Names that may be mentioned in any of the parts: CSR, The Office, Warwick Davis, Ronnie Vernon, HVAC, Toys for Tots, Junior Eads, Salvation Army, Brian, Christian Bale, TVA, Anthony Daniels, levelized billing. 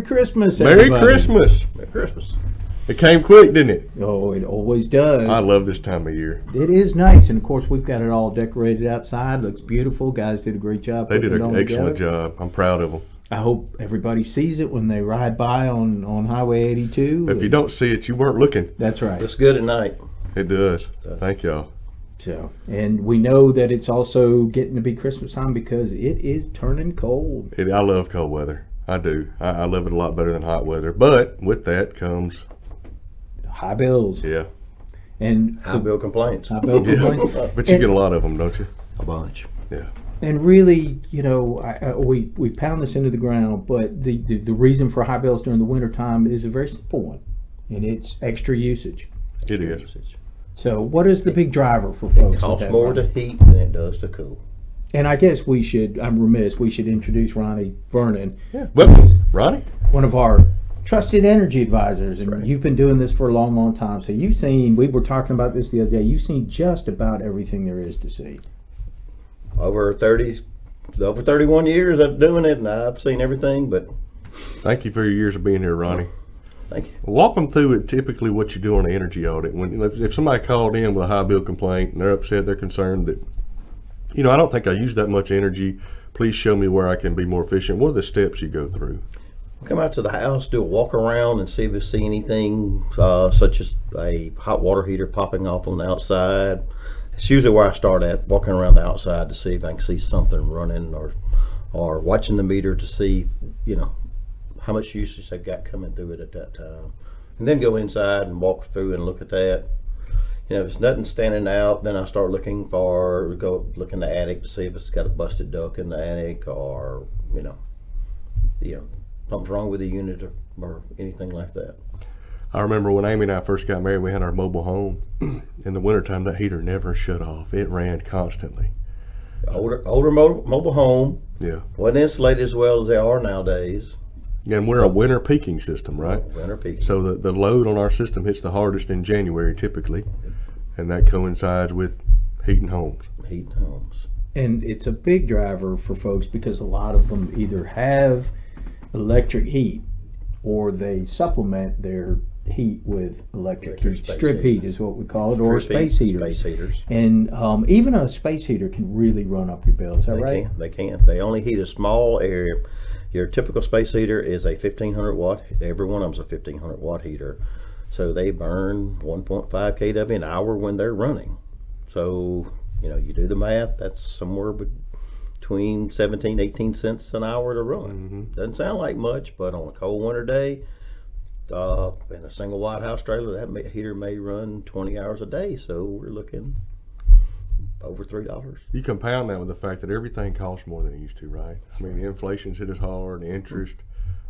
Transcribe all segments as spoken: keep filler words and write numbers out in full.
Merry Christmas, everybody. Merry Christmas. Merry Christmas. It came quick, didn't it? Oh, it always does. I love this time of year. It is nice. And, of course, we've got it all decorated outside. Looks beautiful. Guys did a great job. They did an excellent job. I'm proud of them. I hope everybody sees it when they ride by on, on Highway eighty-two. If you don't see it, you weren't looking. That's right. Looks good at night. It does. Thank y'all. So, and we know that it's also getting to be Christmas time because it is turning cold. It, I love cold weather. I do. I, I love it a lot better than hot weather. But with that comes high bills. Yeah. And high bill complaints. High bill complaints. Yeah. But you and, get a lot of them, don't you? A bunch. Yeah. And really, you know, I, I, we, we pound this into the ground, but the, the, the reason for high bills during the wintertime is a very simple one, and it's extra usage. It is. So what is the big driver for folks? It costs more to heat than it does to cool. And I guess we should, I'm remiss, we should introduce Ronnie Vernon. Yeah. Well, Ronnie? One of our trusted energy advisors. That's and right. You've been doing this for a long, long time. So you've seen, we were talking about this the other day, you've seen just about everything there is to see. Over thirty, over thirty-one years of doing it, and I've seen everything. But thank you for your years of being here, Ronnie. Thank you. Walk them through it. Typically, what you do on an energy audit when if, if somebody called in with a high bill complaint and they're upset, they're concerned that, you know, I don't think I use that much energy. Please show me where I can be more efficient. What are the steps you go through? Come out to the house, do a walk around, and see if we see anything uh, such as a hot water heater popping off on the outside. It's usually where I start at, walking around the outside to see if I can see something running, or or watching the meter to see, you know, how much usage they've got coming through it at that time. And then go inside and walk through and look at that. You know, if there's nothing standing out, then I start looking for, go look in the attic to see if it's got a busted duct in the attic, or, you know, you know, something's wrong with the unit, or, or anything like that. I remember when Amy and I first got married, we had our mobile home. In the wintertime, that heater never shut off. It ran constantly. Older older mo- mobile home. Yeah. Wasn't insulated as well as they are nowadays. And we're a winter peaking system, right? Winter peaking. So the, the load on our system hits the hardest in January typically, and that coincides with heating homes. Heating homes. And it's a big driver for folks because a lot of them either have electric heat or they supplement their heat with electric, electric heat. Strip heat is what we call it, or space heaters. Space heaters. And um, even a space heater can really run up your bill. Is that they right? Can. They can. They only heat a small area. Your typical space heater is a fifteen hundred watt. Every one of them is a fifteen hundred watt heater. So they burn one point five kilowatts an hour when they're running. So, you know, you do the math, that's somewhere between seventeen, eighteen cents an hour to run. Mm-hmm. Doesn't sound like much, but on a cold winter day, Uh, in a single White House trailer, that may, heater may run twenty hours a day, so we're looking over three dollars. You compound that with the fact that everything costs more than it used to, right? I mean, inflation's hit us hard, interest,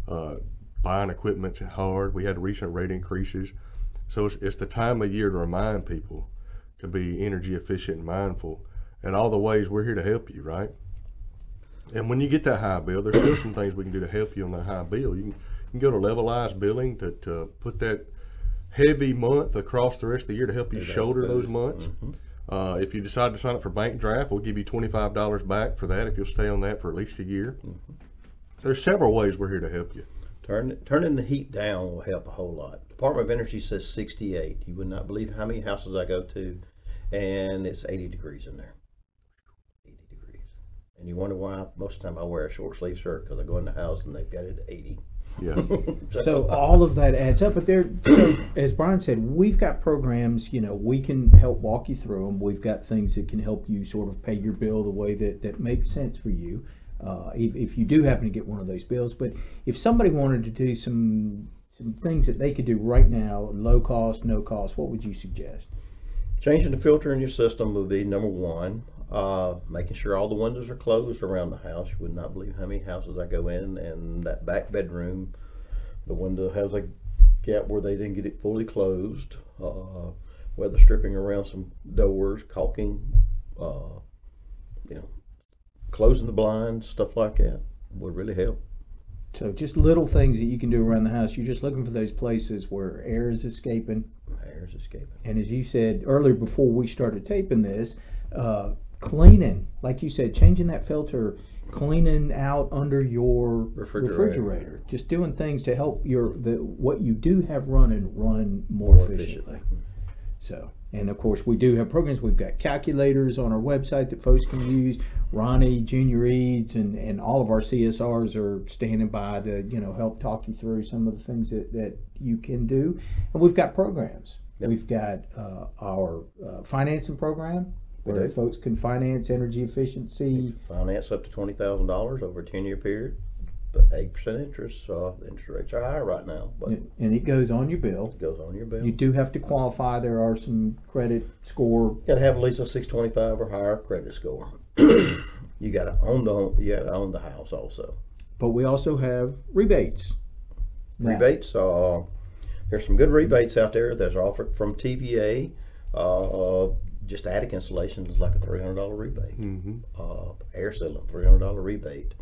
uh, buying equipment's hard. We had recent rate increases, so it's, it's the time of year to remind people to be energy efficient and mindful, and all the ways we're here to help you, right? And when you get that high bill, there's still some things we can do to help you on that high bill. You can, You can go to levelized billing to, to put that heavy month across the rest of the year to help you shoulder those months. Mm-hmm. Uh, if you decide to sign up for bank draft, we'll give you twenty-five dollars back for that if you'll stay on that for at least a year. Mm-hmm. There's several ways we're here to help you. Turn, turning the heat down will help a whole lot. Department of Energy says sixty-eight. You would not believe how many houses I go to, and it's eighty degrees in there. eighty degrees. And you wonder why most of the time I wear a short sleeve shirt, because I go in the house and they've got it at eighty. Yeah. So all of that adds up, but there, so, as Brian said, we've got programs. You know, we can help walk you through them. We've got things that can help you sort of pay your bill the way that that makes sense for you, uh, if, if you do happen to get one of those bills. But if somebody wanted to do some some things that they could do right now, low cost, no cost, what would you suggest? Changing the filter in your system would be number one. Uh, making sure all the windows are closed around the house. You would not believe how many houses I go in, and that back bedroom, the window has a gap where they didn't get it fully closed. Uh, weather stripping around some doors, caulking, uh, you know, closing the blinds, stuff like that would really help. So just little things that you can do around the house. You're just looking for those places where air is escaping. Air is escaping. And as you said earlier before we started taping this, uh, cleaning, like you said, changing that filter, cleaning out under your refrigerator. refrigerator, just doing things to help your the what you do have running run more, more efficiently. efficiently. So, and of course, we do have programs. We've got calculators on our website that folks can use. Ronnie, Junior Eads, and, and all of our C S Rs are standing by to, you know, help talk you through some of the things that, that you can do. And we've got programs. Yep. We've got uh, our uh, financing program where folks can finance energy efficiency. Finance up to twenty thousand dollars over a ten-year period. eight percent interest, uh, interest rates are higher right now. But and it goes on your bill. It goes on your bill. You do have to qualify. There are some credit score. You got to have at least a six twenty-five or higher credit score. You got to own the you got to own the house also. But we also have rebates. Now. Rebates. Uh, there's some good rebates out there that's offered from T V A. Uh, just attic installation is like a three hundred dollars rebate. Mm-hmm. Uh, air sealing, three hundred dollars rebate.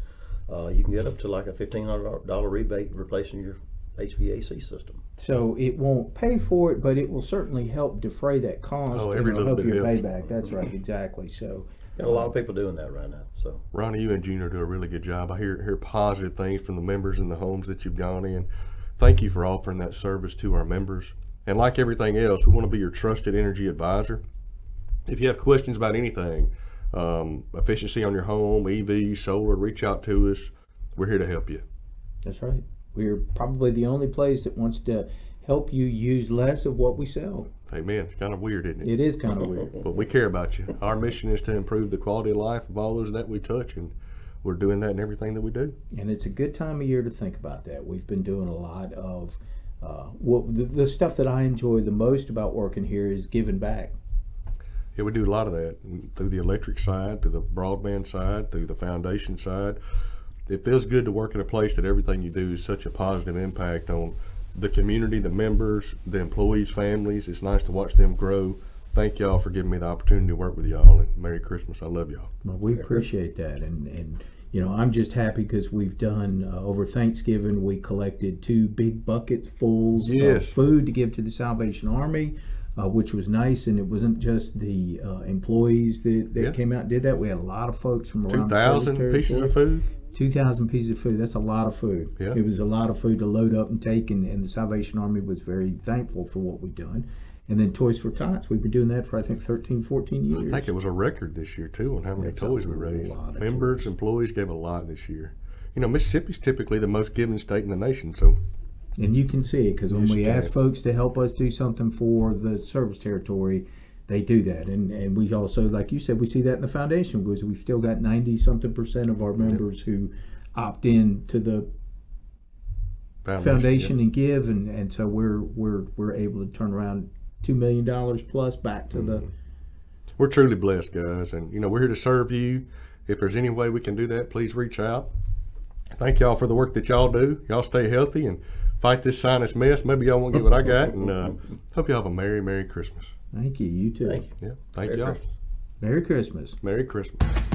Uh, you can get up to like a fifteen hundred dollars rebate replacing your H V A C system. So it won't pay for it, but it will certainly help defray that cost. Oh, every little bit helps. Your payback. That's right, exactly. So got a lot of people doing that right now. So Ronnie, you and Junior do a really good job. I hear hear positive things from the members in the homes that you've gone in. Thank you for offering that service to our members. And like everything else, we want to be your trusted energy advisor. If you have questions about anything, um efficiency on your home, E V, solar, reach out to us. We're here to help you. That's right. We're probably the only place that wants to help you use less of what we sell. Amen. It's kind of weird, isn't it? It is kind of weird. But we care about you. Our mission is to improve the quality of life of all those that we touch, and we're doing that in everything that we do. And it's a good time of year to think about that. We've been doing a lot of uh what the, the stuff that I enjoy the most about working here is giving back. Yeah, we do a lot of that through the electric side, through the broadband side, through the foundation side. It feels good to work in a place that everything you do is such a positive impact on the community, the members, the employees, families. It's nice to watch them grow. Thank y'all for giving me the opportunity to work with y'all, and Merry Christmas. I love y'all. Well, we appreciate that, and, and you know, I'm just happy because we've done, uh, over Thanksgiving, we collected two big buckets fulls yes. of food to give to the Salvation Army. Uh, which was nice, and it wasn't just the uh, employees that, that yeah. came out and did that. We had a lot of folks from around two thousand the pieces of food? two thousand pieces of food. That's a lot of food. Yeah. It was a lot of food to load up and take, and, and the Salvation Army was very thankful for what we've done. And then Toys for Tots, we've been doing that for, I think, thirteen, fourteen years. I think it was a record this year, too, on how many That's toys we raised. Members, toys. Employees gave a lot this year. You know, Mississippi's typically the most giving state in the nation, so... And you can see it, because when we ask folks to help us do something for the service territory, they do that. And and we also, like you said, we see that in the foundation, because we've still got ninety-something percent of our members who opt in to the foundation, foundation yeah. and give. And, and so we're we're we're able to turn around two million dollars plus back to mm-hmm. the... We're truly blessed, guys. And, you know, we're here to serve you. If there's any way we can do that, please reach out. Thank y'all for the work that y'all do. Y'all stay healthy and... Fight this sinus mess. Maybe y'all won't get what I got. And uh, hope y'all have a Merry, Merry Christmas. Thank you. You too. Thank you. Yeah. Thank Merry y'all. Christmas. Merry Christmas. Merry Christmas.